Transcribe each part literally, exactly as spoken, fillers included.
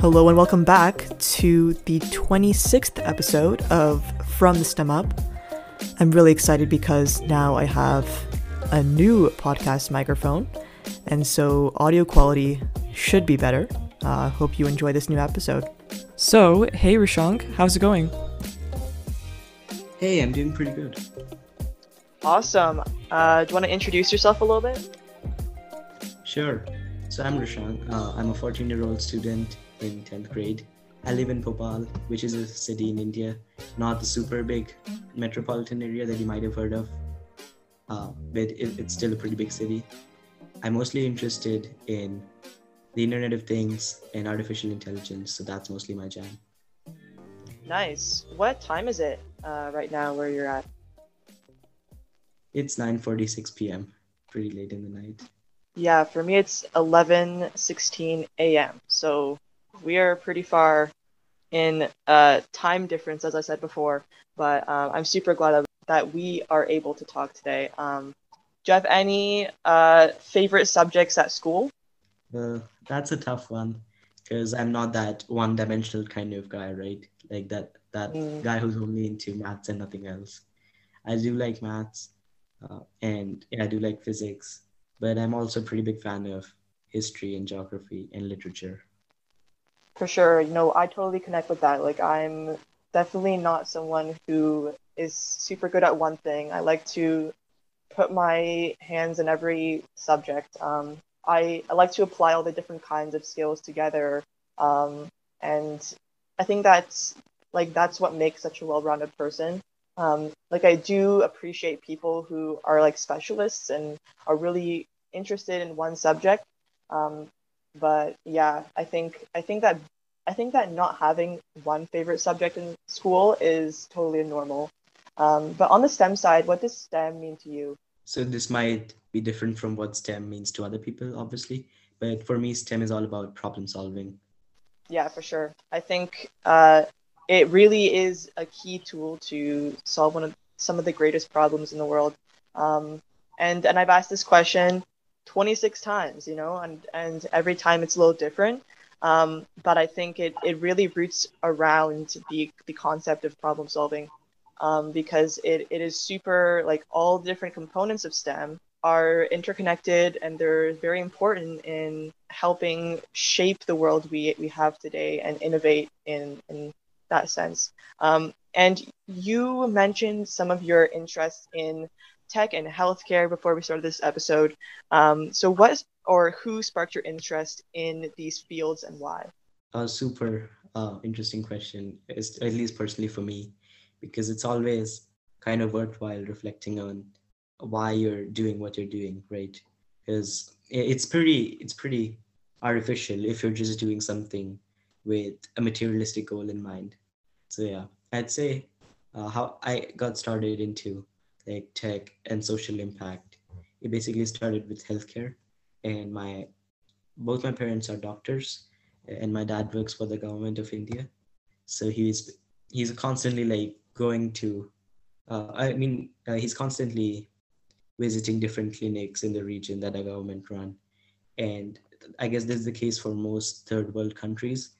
Hello and welcome back to the twenty-sixth episode of From the Stem Up. I'm really excited because now I have a new podcast microphone, and so audio quality should be better. I uh, hope you enjoy this new episode. So, hey Rishank, how's it going? Hey, I'm doing pretty good. Awesome. Uh, do you want to introduce yourself a little bit? Sure. So I'm Rishank. Uh, I'm a fourteen-year-old student in tenth grade. I live in Bhopal, which is a city in India, not the super big metropolitan area that you might have heard of, uh, but it, it's still a pretty big city. I'm mostly interested in the Internet of Things and artificial intelligence, so that's mostly my jam. Nice. What time is it uh, right now where you're at? It's nine forty-six p.m., pretty late in the night. Yeah, for me it's eleven sixteen a.m. So we are pretty far in uh, time difference, as I said before. But uh, I'm super glad that we are able to talk today. Um, do you have any uh, favorite subjects at school? Uh, that's a tough one because I'm not that one-dimensional kind of guy, right? Like that that mm. guy who's only into maths and nothing else. I do like maths uh, and yeah, I do like physics. But I'm also a pretty big fan of history and geography and literature. For sure. You know, I totally connect with that. Like, I'm definitely not someone who is super good at one thing. I like to put my hands in every subject. Um, I, I like to apply all the different kinds of skills together. Um, and I think that's, like, that's what makes such a well-rounded person. Um, like, I do appreciate people who are, like, specialists and are really interested in one subject. Um, but, yeah, I think I think that I think that not having one favorite subject in school is totally normal. Um, but on the STEM side, what does STEM mean to you? So this might be different from what STEM means to other people, obviously. But for me, STEM is all about problem solving. Yeah, for sure. I think... Uh, It really is a key tool to solve one of some of the greatest problems in the world. Um, and, and I've asked this question twenty-six times, you know, and, and every time it's a little different. Um, but I think it, it really roots around the, the concept of problem solving um, because it, it is super, like, all different components of STEM are interconnected and they're very important in helping shape the world we, we have today and innovate in, in that sense. Um, and you mentioned some of your interests in tech and healthcare before we started this episode. Um, so what or who sparked your interest in these fields and why? A super uh, interesting question, is, at least personally for me, because it's always kind of worthwhile reflecting on why you're doing what you're doing, right? Because it's pretty, it's pretty artificial if you're just doing something with a materialistic goal in mind. So yeah, I'd say uh, how I got started into like tech and social impact. It basically started with healthcare, and my both my parents are doctors, and my dad works for the government of India. So he's he's constantly like going to, uh, I mean, uh, he's constantly visiting different clinics in the region that the government run, and I guess this is the case for most third world countries.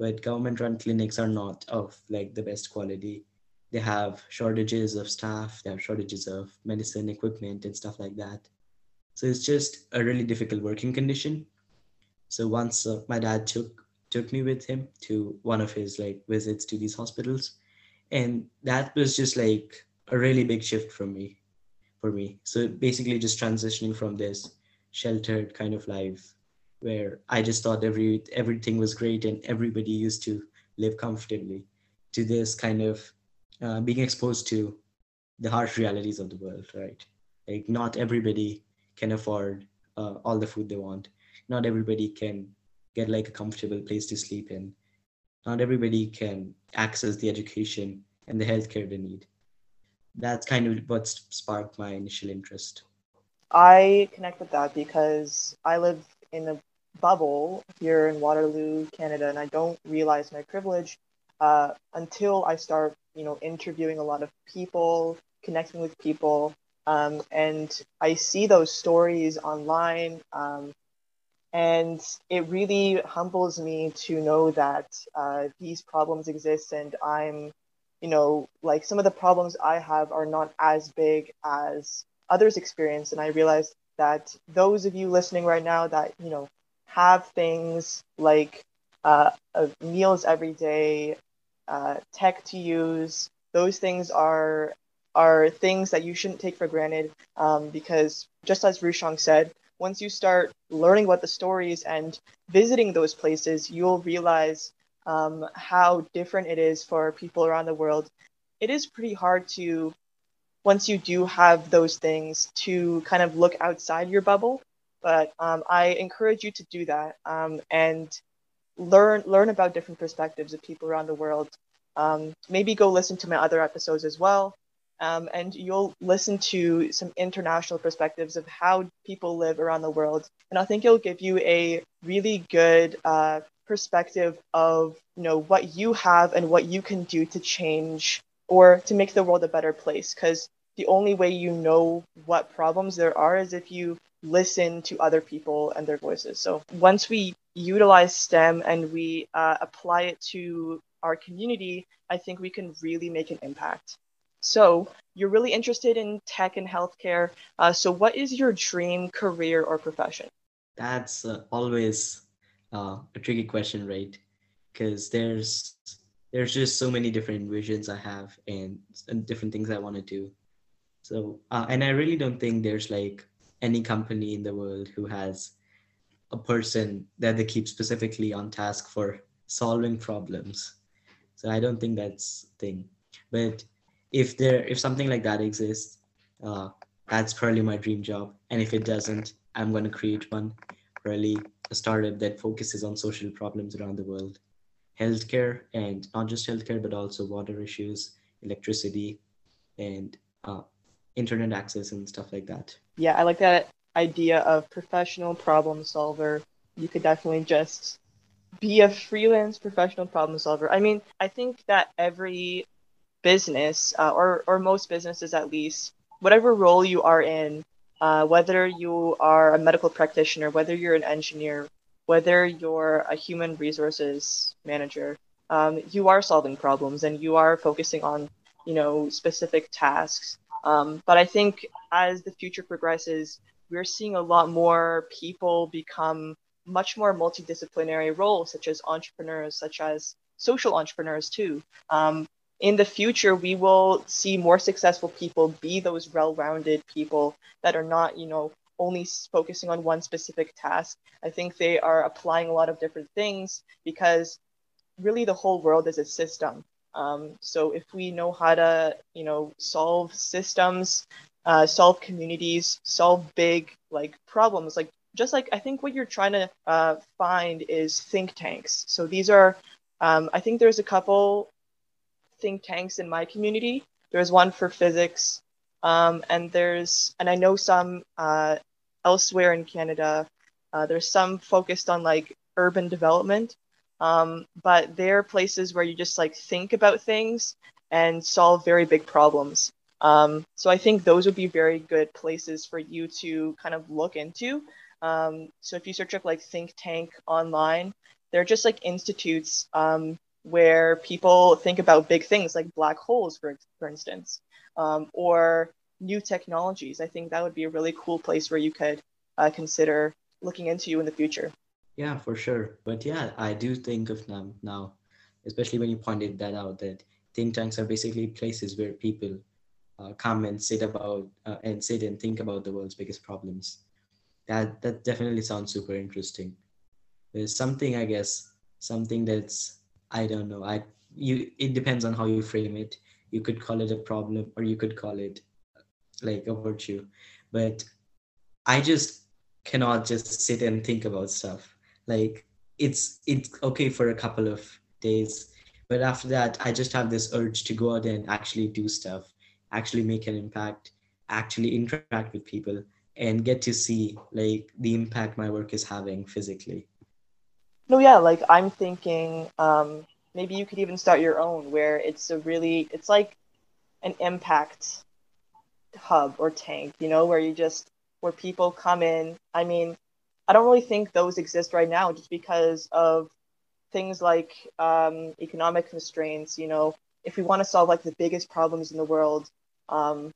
But government-run clinics are not of like the best quality. They have shortages of staff, they have shortages of medicine, equipment, and stuff like that. So it's just a really difficult working condition. So once uh, my dad took took me with him to one of his like visits to these hospitals, and that was just like a really big shift from me, for me. So basically, just transitioning from this sheltered kind of life, where I just thought every everything was great and everybody used to live comfortably, to this kind of uh, being exposed to the harsh realities of the world, right? Like not everybody can afford uh, all the food they want. Not everybody can get like a comfortable place to sleep in. Not everybody can access the education and the healthcare they need. That's kind of what sparked my initial interest. I connect with that because I live in a bubble here in Waterloo, Canada, and I don't realize my privilege uh, until I start, you know, interviewing a lot of people, connecting with people, um, and I see those stories online, um, And it really humbles me to know that uh, these problems exist, and I'm, you know, like some of the problems I have are not as big as others experience. And I realize that those of you listening right now that, you know, have things like uh, uh, meals every day, uh, tech to use, those things are are things that you shouldn't take for granted, um, because just as Rishank said, once you start learning about the stories and visiting those places, you'll realize um, how different it is for people around the world. It is pretty hard to, once you do have those things, to kind of look outside your bubble. But um, I encourage you to do that um, and learn learn about different perspectives of people around the world. Um, maybe go listen to my other episodes as well. Um, and you'll listen to some international perspectives of how people live around the world. And I think it'll give you a really good uh, perspective of, you know, what you have and what you can do to change or to make the world a better place. Because the only way you know what problems there are is if you listen to other people and their voices. So once we utilize STEM and we uh, apply it to our community, I think we can really make an impact. So you're really interested in tech and healthcare. Uh, so what is your dream career or profession? That's uh, always uh, a tricky question, right? Because there's there's just so many different visions I have and, and different things I want to do. So uh, and I really don't think there's like any company in the world who has a person that they keep specifically on task for solving problems. So I don't think that's a thing. But if there if something like that exists, uh, that's probably my dream job. And if it doesn't, I'm going to create one, really a startup that focuses on social problems around the world, healthcare, and not just healthcare, but also water issues, electricity, and uh, internet access and stuff like that. Yeah, I like that idea of professional problem solver. You could definitely just be a freelance professional problem solver. I mean, I think that every business uh, or, or most businesses, at least, whatever role you are in, uh, whether you are a medical practitioner, whether you're an engineer, whether you're a human resources manager, um, you are solving problems and you are focusing on, you know, specific tasks. Um, but I think as the future progresses, we're seeing a lot more people become much more multidisciplinary roles, such as entrepreneurs, such as social entrepreneurs too. Um, In the future, we will see more successful people be those well-rounded people that are not, you know, only focusing on one specific task. I think they are applying a lot of different things because really the whole world is a system. Um, so if we know how to, you know, solve systems, uh, solve communities, solve big like problems, like just like I think what you're trying to uh, find is think tanks. So these are, um, I think there's a couple think tanks in my community. There's one for physics, um, and there's, and I know some uh, elsewhere in Canada, uh, there's some focused on like urban development, um, but they're places where you just like think about things and solve very big problems. Um, so I think those would be very good places for you to kind of look into. Um, so if you search up like think tank online, they're just like institutes um, where people think about big things like black holes, for, for instance, um, or new technologies. I think that would be a really cool place where you could uh, consider looking into in the future. Yeah, for sure. But yeah, I do think of them now, especially when you pointed that out, that think tanks are basically places where people uh, come and sit about uh, and sit and think about the world's biggest problems. That, that definitely sounds super interesting. There's something, I guess, something that's I don't know. I you. It depends on how you frame it. You could call it a problem, or you could call it like a virtue. But I just cannot just sit and think about stuff. Like it's it's okay for a couple of days, but after that, I just have this urge to go out and actually do stuff, actually make an impact, actually interact with people, and get to see like the impact my work is having physically. No, yeah, like I'm thinking um, maybe you could even start your own where it's a really, it's like an impact hub or tank, you know, where you just, where people come in. I mean, I don't really think those exist right now just because of things like um, economic constraints. You know, if we want to solve like the biggest problems in the world, um,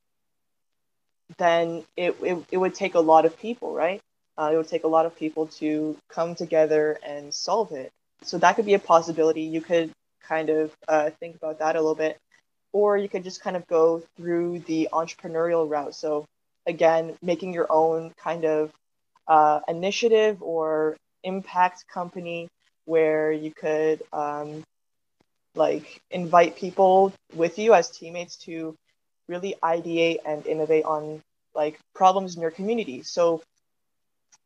then it, it, it would take a lot of people, right? Uh, it would take a lot of people to come together and solve it. So that could be a possibility. You could kind of uh, think about that a little bit, or you could just kind of go through the entrepreneurial route. So again, making your own kind of uh, initiative or impact company where you could um, like invite people with you as teammates to really ideate and innovate on like problems in your community. So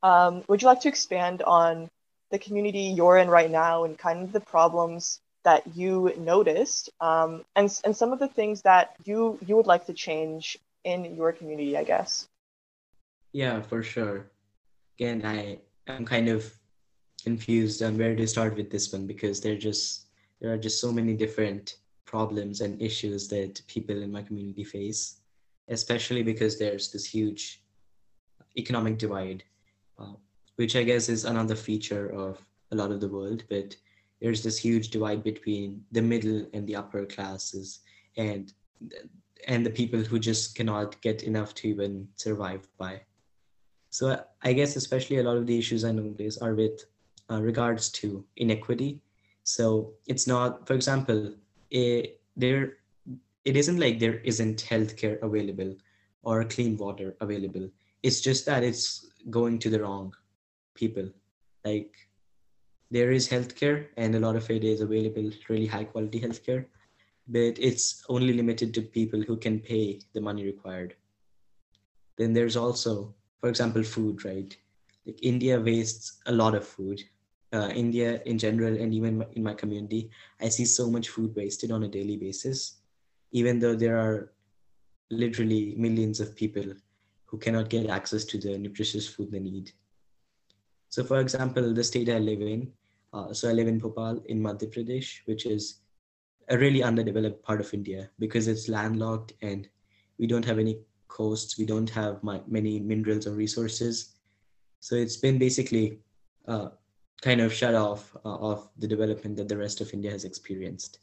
um, would you like to expand on the community you're in right now and kind of the problems that you noticed um, and, and some of the things that you, you would like to change in your community, I guess? Yeah, for sure. Again, I am kind of confused on where to start with this one because there just there are just so many different problems and issues that people in my community face, especially because there's this huge economic divide, uh, which I guess is another feature of a lot of the world, but there's this huge divide between the middle and the upper classes and and the people who just cannot get enough to even survive by. So I guess especially a lot of the issues I notice are with uh, regards to inequity. So it's not, for example, it, there it isn't like there isn't healthcare available or clean water available. It's just that it's going to the wrong people. Like, there is healthcare, and a lot of it is available, really high quality healthcare, but it's only limited to people who can pay the money required. Then there's also, for example, food, right? Like, India wastes a lot of food. Uh, India in general, and even in my community, I see so much food wasted on a daily basis, even though there are literally millions of people who cannot get access to the nutritious food they need. So for example, the state I live in, uh, so I live in Bhopal in Madhya Pradesh, which is a really underdeveloped part of India because it's landlocked and we don't have any coasts, we don't have my, many minerals or resources. So it's been basically uh, kind of shut off uh, of the development that the rest of India has experienced.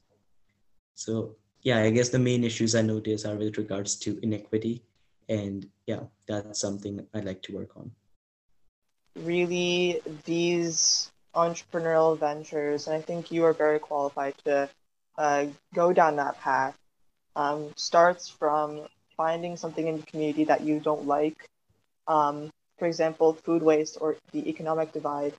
So yeah, I guess the main issues I notice are with regards to inequity, and yeah, that's something I'd like to work on. Really, these entrepreneurial ventures, and I think you are very qualified to uh, go down that path, um, starts from finding something in the community that you don't like, um, for example, food waste or the economic divide,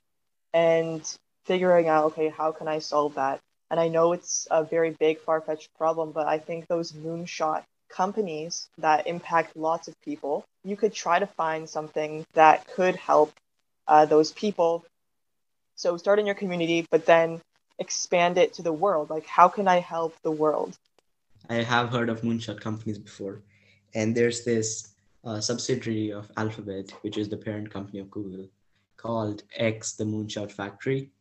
and figuring out, okay, how can I solve that? And I know it's a very big, far-fetched problem, but I think those moonshot companies that impact lots of people, you could try to find something that could help uh, those people. So start in your community, but then expand it to the world. Like, how can I help the world? I have heard of moonshot companies before. And there's this uh, subsidiary of Alphabet, which is the parent company of Google, called X the Moonshot Factory.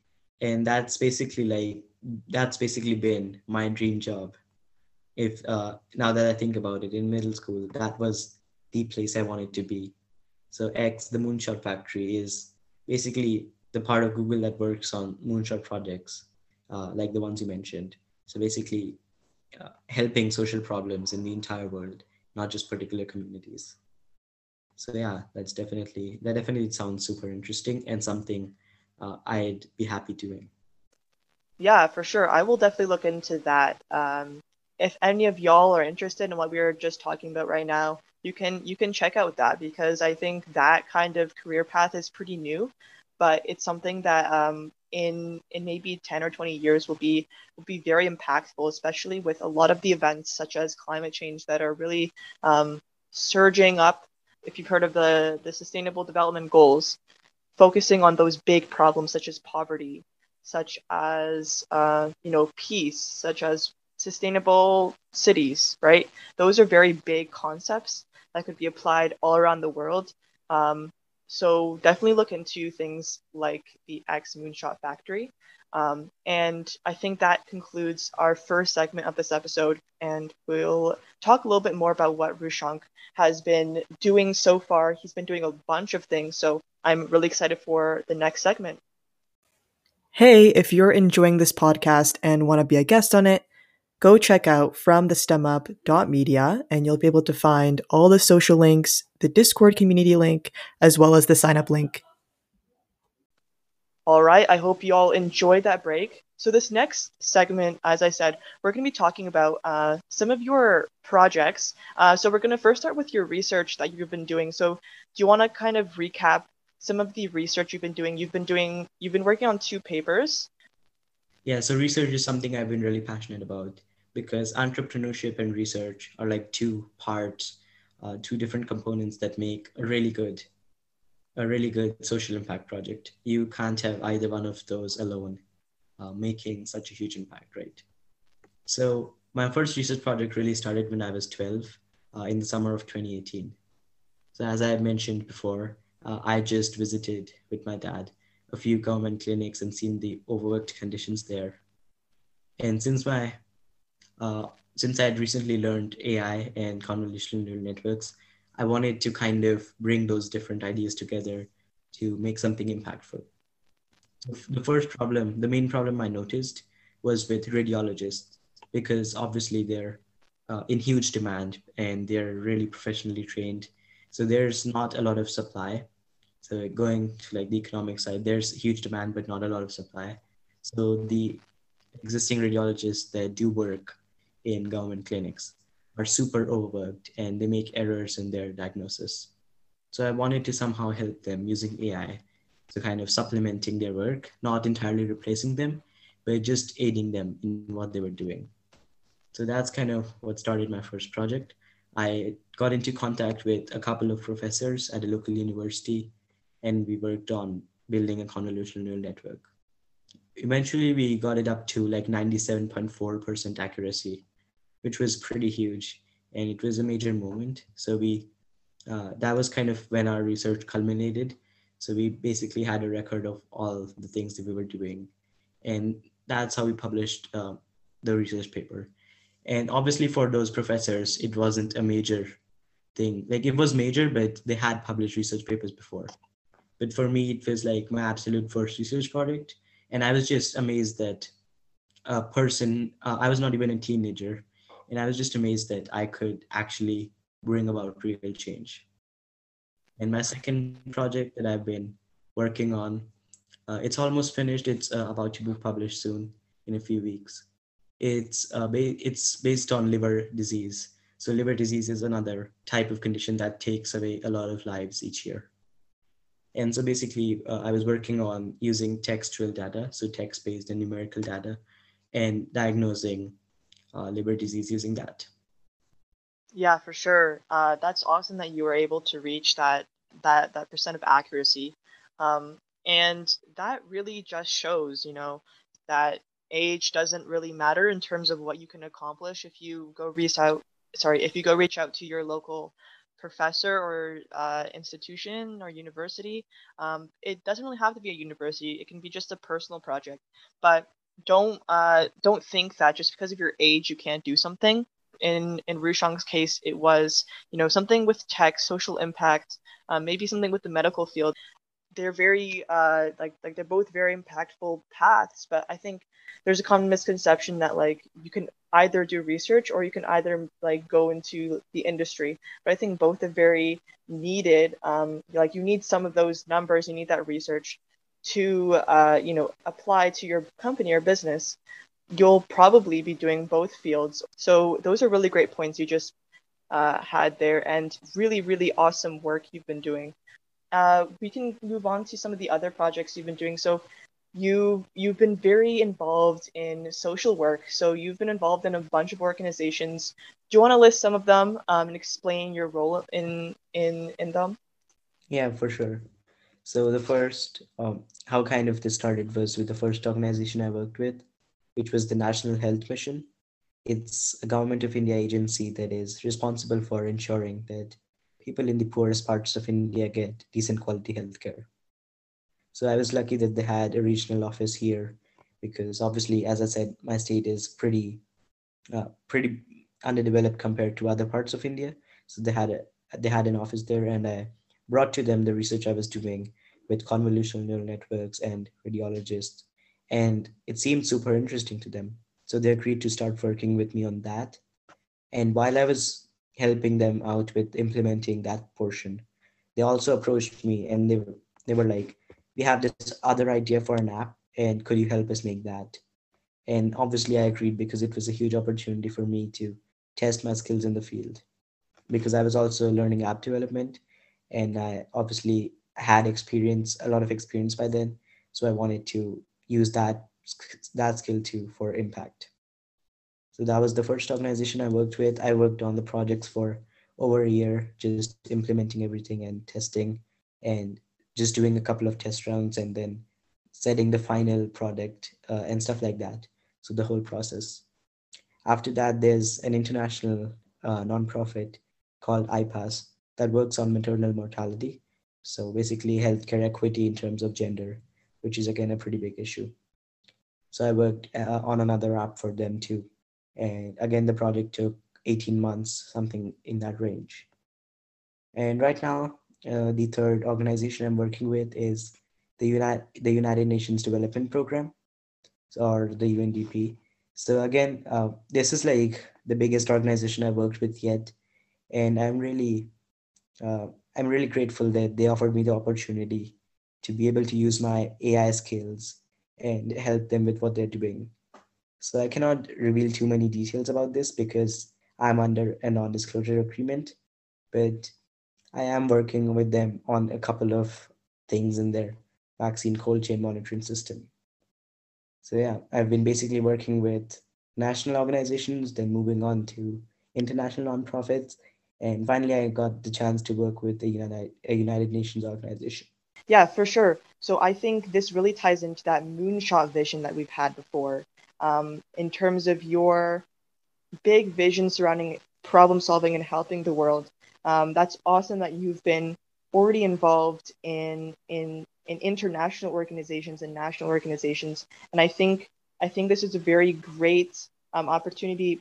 And that's basically like, that's basically been my dream job. If uh, now that I think about it, in middle school, that was the place I wanted to be. So X, the Moonshot Factory, is basically the part of Google that works on moonshot projects, uh, like the ones you mentioned. So basically uh, helping social problems in the entire world, not just particular communities. So yeah, that's definitely, that definitely sounds super interesting and something uh, I'd be happy doing. Yeah, for sure. I will definitely look into that. Um... If any of y'all are interested in what we were just talking about right now, you can you can check out that, because I think that kind of career path is pretty new, but it's something that um, in in maybe ten or twenty years will be will be very impactful, especially with a lot of the events such as climate change that are really um, surging up. If you've heard of the the Sustainable Development Goals, focusing on those big problems such as poverty, such as uh, you know peace, such as sustainable cities, right? Those are very big concepts that could be applied all around the world. Um, so definitely look into things like the X Moonshot Factory. Um, and I think that concludes our first segment of this episode, and we'll talk a little bit more about what Rishank has been doing so far. He's been doing a bunch of things, so I'm really excited for the next segment. Hey, if you're enjoying this podcast and want to be a guest on it, go check out from the stem up dot media, and you'll be able to find all the social links, the Discord community link, as well as the sign-up link. All right, I hope you all enjoyed that break. So this next segment, as I said, we're going to be talking about uh, some of your projects. Uh, so we're going to first start with your research that you've been doing. So do you want to kind of recap some of the research you've been doing? You've been doing, you've been working on two papers. Yeah, so research is something I've been really passionate about because entrepreneurship and research are like two parts, uh, two different components that make a really good a really good social impact project. You can't have either one of those alone, uh, making such a huge impact, right? So my first research project really started when I was twelve, uh, in the summer of twenty eighteen. So as I had mentioned before, uh, I just visited with my dad a few government clinics and seen the overworked conditions there. And since my, uh, since I had recently learned A I and convolutional neural networks, I wanted to kind of bring those different ideas together to make something impactful. The first problem, the main problem I noticed was with radiologists, because obviously they're uh, in huge demand and they're really professionally trained. So there's not a lot of supply. So going to like the economic side, there's huge demand, but not a lot of supply. So the existing radiologists that do work in government clinics are super overworked and they make errors in their diagnosis. So I wanted to somehow help them using A I, so kind of supplementing their work, not entirely replacing them, but just aiding them in what they were doing. So that's kind of what started my first project. I got into contact with a couple of professors at a local university, and we worked on building a convolutional neural network. Eventually we got it up to like ninety-seven point four percent accuracy, which was pretty huge, and it was a major moment. So we, uh, that was kind of when our research culminated. So we basically had a record of all the things that we were doing. And that's how we published uh, the research paper. And obviously for those professors, it wasn't a major thing. Like it was major, but they had published research papers before. But for me, it was like my absolute first research project. And I was just amazed that a person, uh, I was not even a teenager, and I was just amazed that I could actually bring about real change. And my second project that I've been working on, uh, it's almost finished. It's uh, about to be published soon in a few weeks. It's uh, ba- it's based on liver disease. So liver disease is another type of condition that takes away a lot of lives each year. And so basically uh, I was working on using textual data, so text-based and numerical data, and diagnosing Uh, liver disease using that. Yeah, for sure. Uh, that's awesome that you were able to reach that that that percent of accuracy, um, and that really just shows, you know, that age doesn't really matter in terms of what you can accomplish if you go reach out. Sorry, if you go reach out to your local professor or uh, institution or university. Um, it doesn't really have to be a university. It can be just a personal project, but Don't uh don't think that just because of your age you can't do something. In in Rishank's case, it was you know something with tech, social impact, uh, maybe something with the medical field. They're very uh like like they're both very impactful paths. But I think there's a common misconception that like you can either do research or you can either like go into the industry. But I think both are very needed. Um, like you need some of those numbers. You need that research to, uh, you know, apply to your company or business. You'll probably be doing both fields. So those are really great points you just uh, had there, and really, really awesome work you've been doing. Uh, we can move on to some of the other projects you've been doing. So you, you've been very involved in social work. So you've been involved in a bunch of organizations. Do you want to list some of them um, and explain your role in, in, in them? Yeah, for sure. So the first, um, how kind of this started was with the first organization I worked with, which was the National Health Mission. It's a Government of India agency that is responsible for ensuring that people in the poorest parts of India get decent quality healthcare. So I was lucky that they had a regional office here, because obviously, as I said, my state is pretty uh, pretty underdeveloped compared to other parts of India. So they had a they had an office there, and I brought to them the research I was doing with convolutional neural networks and radiologists, and it seemed super interesting to them. So they agreed to start working with me on that. And while I was helping them out with implementing that portion, they also approached me, and they were, they were like, we have this other idea for an app, and could you help us make that? And obviously I agreed, because it was a huge opportunity for me to test my skills in the field, because I was also learning app development, and I obviously had experience, a lot of experience by then. So I wanted to use that, that skill too for impact. So that was the first organization I worked with. I worked on the projects for over a year, just implementing everything and testing, and just doing a couple of test rounds, and then setting the final product uh, and stuff like that. So the whole process. After that, there's an international uh, nonprofit called I P A S that works on maternal mortality. So basically healthcare equity in terms of gender, which is again a pretty big issue. So I worked uh, on another app for them too. And again, the project took eighteen months, something in that range. And right now, uh, the third organization I'm working with is the, Uni the United Nations Development Program, or the U N D P. So again, uh, this is like the biggest organization I've worked with yet. And I'm really, uh, I'm really grateful that they offered me the opportunity to be able to use my A I skills and help them with what they're doing. So I cannot reveal too many details about this because I'm under a non-disclosure agreement, but I am working with them on a couple of things in their vaccine cold chain monitoring system. So yeah, I've been basically working with national organizations, then moving on to international nonprofits. And finally, I got the chance to work with a United, a United Nations organization. Yeah, for sure. So I think this really ties into that moonshot vision that we've had before. Um, in terms of your big vision surrounding problem solving and helping the world, um, that's awesome that you've been already involved in, in in international organizations and national organizations. And I think I think this is a very great um, opportunity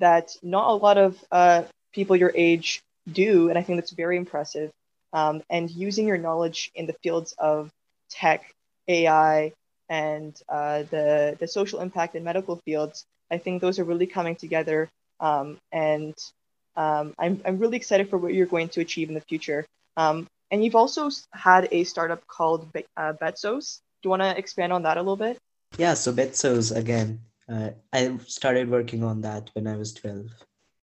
that not a lot of uh, people your age do, and I think that's very impressive. Um, and using your knowledge in the fields of tech, A I, and uh, the, the social impact and medical fields, I think those are really coming together. Um, and um, I'm, I'm really excited for what you're going to achieve in the future. Um, and you've also had a startup called Be uh, Betsos. Do you want to expand on that a little bit? Yeah, so Betsos, again, uh, I started working on that when I was twelve,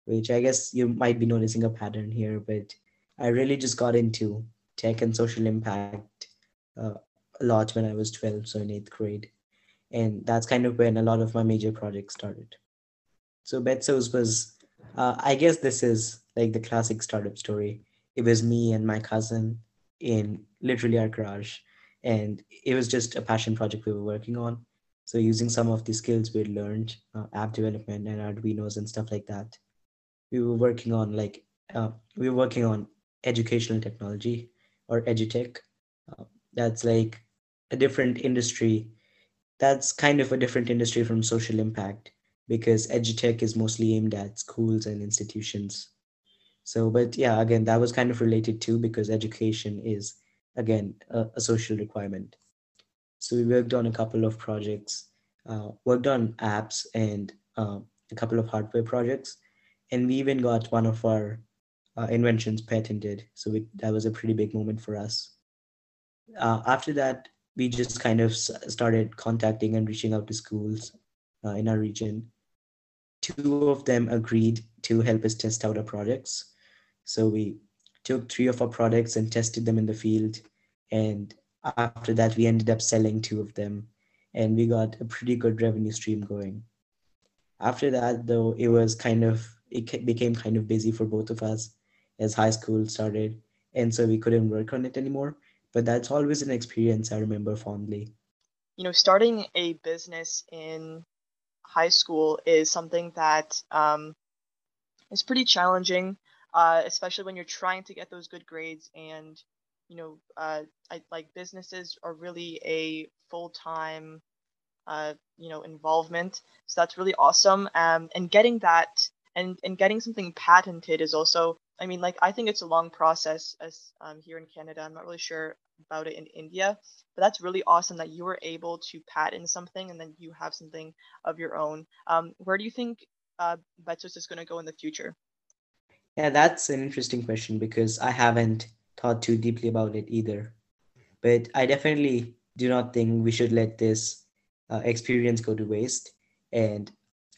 which I guess you might be noticing a pattern here, but I really just got into tech and social impact uh, a lot when I was twelve, so in eighth grade. And that's kind of when a lot of my major projects started. So Betsos was, uh, I guess this is like the classic startup story. It was me and my cousin in literally our garage. And it was just a passion project we were working on. So using some of the skills we had learned, uh, app development and Arduinos and stuff like that, we were working on like, uh, we were working on educational technology or edutech. Uh, that's like a different industry. That's kind of a different industry from social impact because edutech is mostly aimed at schools and institutions. So, but yeah, again, that was kind of related too because education is, again, a, a social requirement. So we worked on a couple of projects, uh, worked on apps and uh, a couple of hardware projects. And we even got one of our Uh, inventions patented. So we, that was a pretty big moment for us. Uh, after that, we just kind of started contacting and reaching out to schools uh, in our region. Two of them agreed to help us test out our products. So we took three of our products and tested them in the field. And after that, we ended up selling two of them and we got a pretty good revenue stream going. After that though, it was kind of, it became kind of busy for both of us as high school started. And so we couldn't work on it anymore, but that's always an experience I remember fondly. You know, starting a business in high school is something that um, is pretty challenging, uh, especially when you're trying to get those good grades. And, you know, uh, I, like businesses are really a full-time uh, you know, involvement. So that's really awesome. Um, and getting that and, and getting something patented is also, I mean, like, I think it's a long process as um, here in Canada. I'm not really sure about it in India, but that's really awesome that you were able to patent something and then you have something of your own. Um, where do you think uh, Betsos is going to go in the future? Yeah, that's an interesting question because I haven't thought too deeply about it either. But I definitely do not think we should let this uh, experience go to waste. And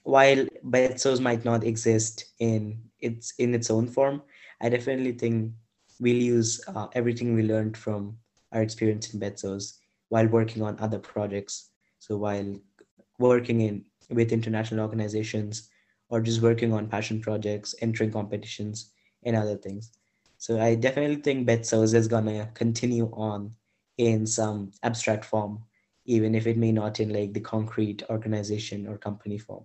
while Betsos might not exist in its in its own form, I definitely think we'll use uh, everything we learned from our experience in Betsos while working on other projects. So while working in with international organizations, or just working on passion projects, entering competitions, and other things. So I definitely think Betsos is gonna continue on in some abstract form, even if it may not in like the concrete organization or company form.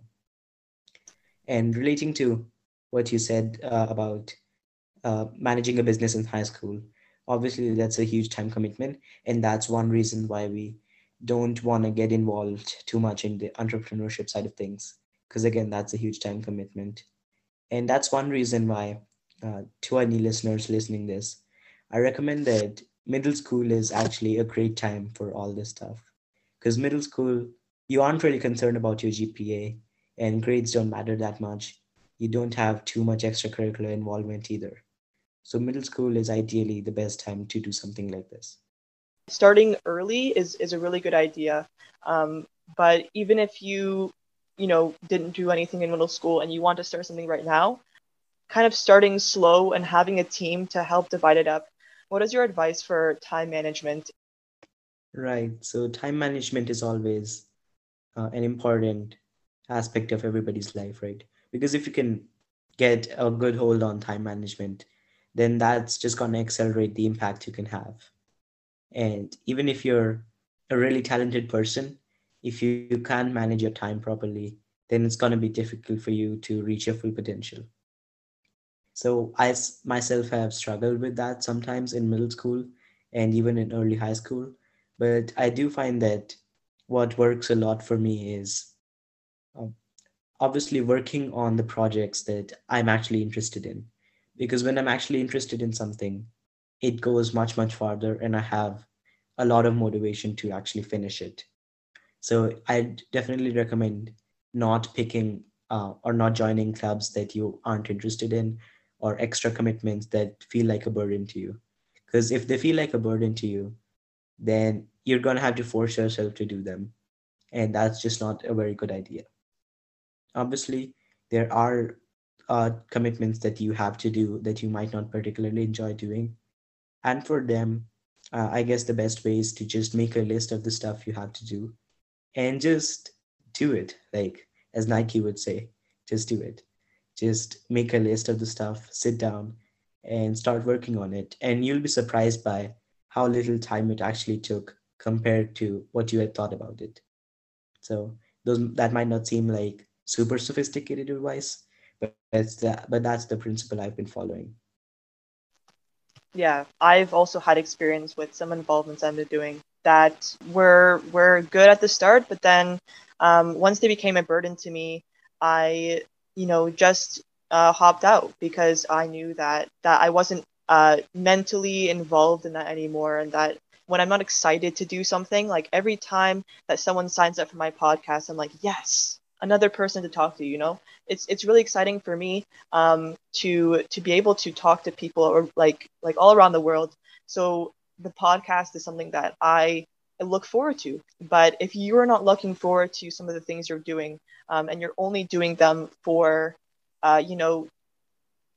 And relating to what you said uh, about uh, managing a business in high school, obviously that's a huge time commitment. And that's one reason why we don't wanna get involved too much in the entrepreneurship side of things. Because again, that's a huge time commitment. And that's one reason why uh, to any listeners listening this, I recommend that middle school is actually a great time for all this stuff. Because middle school, you aren't really concerned about your G P A and grades don't matter that much. You don't have too much extracurricular involvement either. So middle school is ideally the best time to do something like this. Starting early is, is a really good idea. Um, but even if you you know, didn't do anything in middle school and you want to start something right now, kind of starting slow and having a team to help divide it up. What is your advice for time management? Right. So time management is always uh, an important aspect of everybody's life, right? Because if you can get a good hold on time management, then that's just going to accelerate the impact you can have. And even if you're a really talented person, if you, you can't manage your time properly, then it's going to be difficult for you to reach your full potential. So I myself have struggled with that sometimes in middle school and even in early high school. But I do find that what works a lot for me is um, obviously working on the projects that I'm actually interested in. Because when I'm actually interested in something, it goes much, much farther and I have a lot of motivation to actually finish it. So I definitely recommend not picking uh, or not joining clubs that you aren't interested in or extra commitments that feel like a burden to you. Because if they feel like a burden to you, then you're going to have to force yourself to do them. And that's just not a very good idea. Obviously, there are uh, commitments that you have to do that you might not particularly enjoy doing. And for them, uh, I guess the best way is to just make a list of the stuff you have to do. And just do it, like as Nike would say, just do it. Just make a list of the stuff, sit down and start working on it. And you'll be surprised by how little time it actually took compared to what you had thought about it. So those that might not seem like super sophisticated advice, but that's the, but that's the principle I've been following. Yeah, I've also had experience with some involvements I've been doing that were were good at the start, but then um, once they became a burden to me, I you know just uh, hopped out because I knew that that I wasn't uh, mentally involved in that anymore, and that when I'm not excited to do something, like every time that someone signs up for my podcast, I'm like, yes, another person to talk to. You know, it's it's really exciting for me um, to to be able to talk to people or like like all around the world. So the podcast is something that I look forward to. But if you're not looking forward to some of the things you're doing um, and you're only doing them for, uh, you know,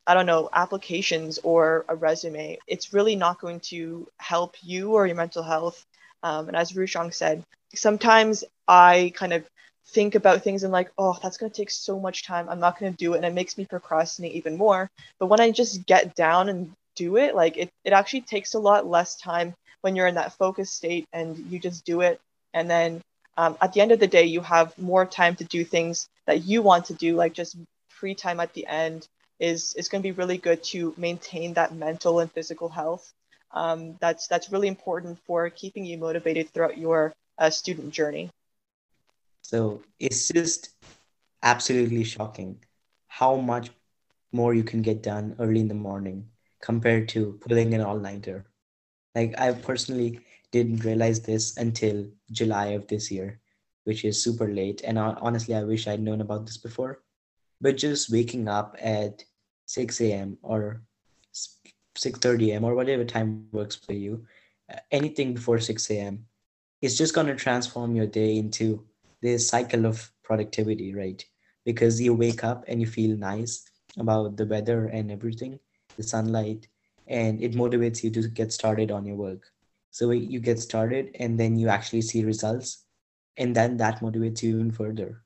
I don't know, applications or a resume, it's really not going to help you or your mental health. Um, and as Rishank said, sometimes I kind of think about things and like, oh, that's going to take so much time. I'm not going to do it. And it makes me procrastinate even more. But when I just get down and do it, like it, it actually takes a lot less time when you're in that focused state and you just do it. And then um, at the end of the day, you have more time to do things that you want to do, like just free time at the end is, is going to be really good to maintain that mental and physical health. Um, that's, that's really important for keeping you motivated throughout your uh, student journey. So it's just absolutely shocking how much more you can get done early in the morning compared to pulling an all-nighter. Like, I personally didn't realize this until July of this year, which is super late. And honestly, I wish I'd known about this before. But just waking up at six a.m. or six thirty a.m. or whatever time works for you, anything before six a.m., it's just going to transform your day into this cycle of productivity, right? Because you wake up and you feel nice about the weather and everything, the sunlight, and it motivates you to get started on your work. So you get started and then you actually see results, and then that motivates you even further.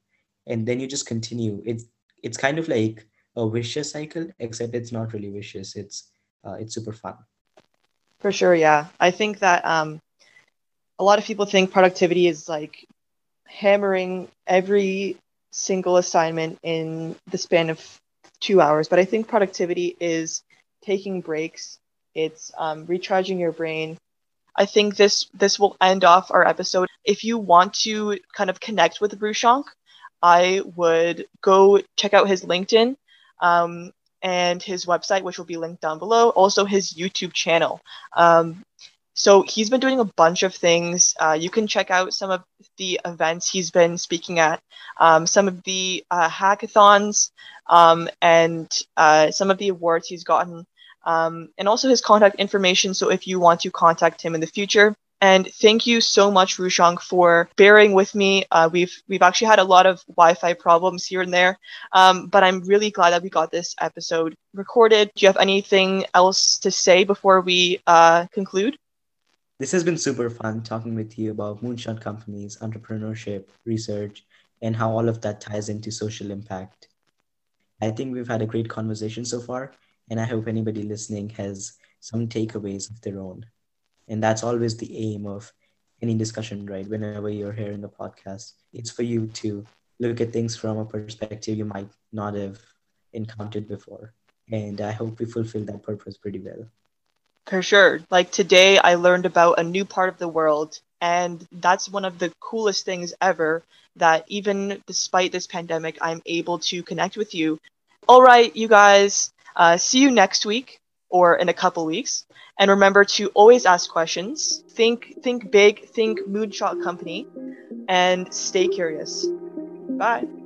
And then you just continue. It's, it's kind of like a vicious cycle, except it's not really vicious. It's, uh, it's super fun. For sure. Yeah. I think that um, a lot of people think productivity is like hammering every single assignment in the span of two hours. But I think productivity is taking breaks. It's um, recharging your brain. I think this this will end off our episode. If you want to kind of connect with Rishank, I would go check out his LinkedIn um, and his website, which will be linked down below. Also his YouTube channel. Um, so he's been doing a bunch of things. Uh, you can check out some of the events he's been speaking at, um, some of the uh, hackathons um, and uh, some of the awards he's gotten. Um, and also his contact information, so if you want to contact him in the future. And thank you so much, Rishank, for bearing with me. Uh, we've we've actually had a lot of Wi-Fi problems here and there, um, but I'm really glad that we got this episode recorded. Do you have anything else to say before we uh, conclude? This has been super fun talking with you about moonshot companies, entrepreneurship, research, and how all of that ties into social impact. I think we've had a great conversation so far. And I hope anybody listening has some takeaways of their own. And that's always the aim of any discussion, right? Whenever you're hearing the podcast, it's for you to look at things from a perspective you might not have encountered before. And I hope we fulfill that purpose pretty well. For sure. Like today, I learned about a new part of the world. And that's one of the coolest things ever, that even despite this pandemic, I'm able to connect with you. All right, you guys. Uh, see you next week or in a couple weeks. And remember to always ask questions. Think, think big, think moonshot company, and stay curious. Bye.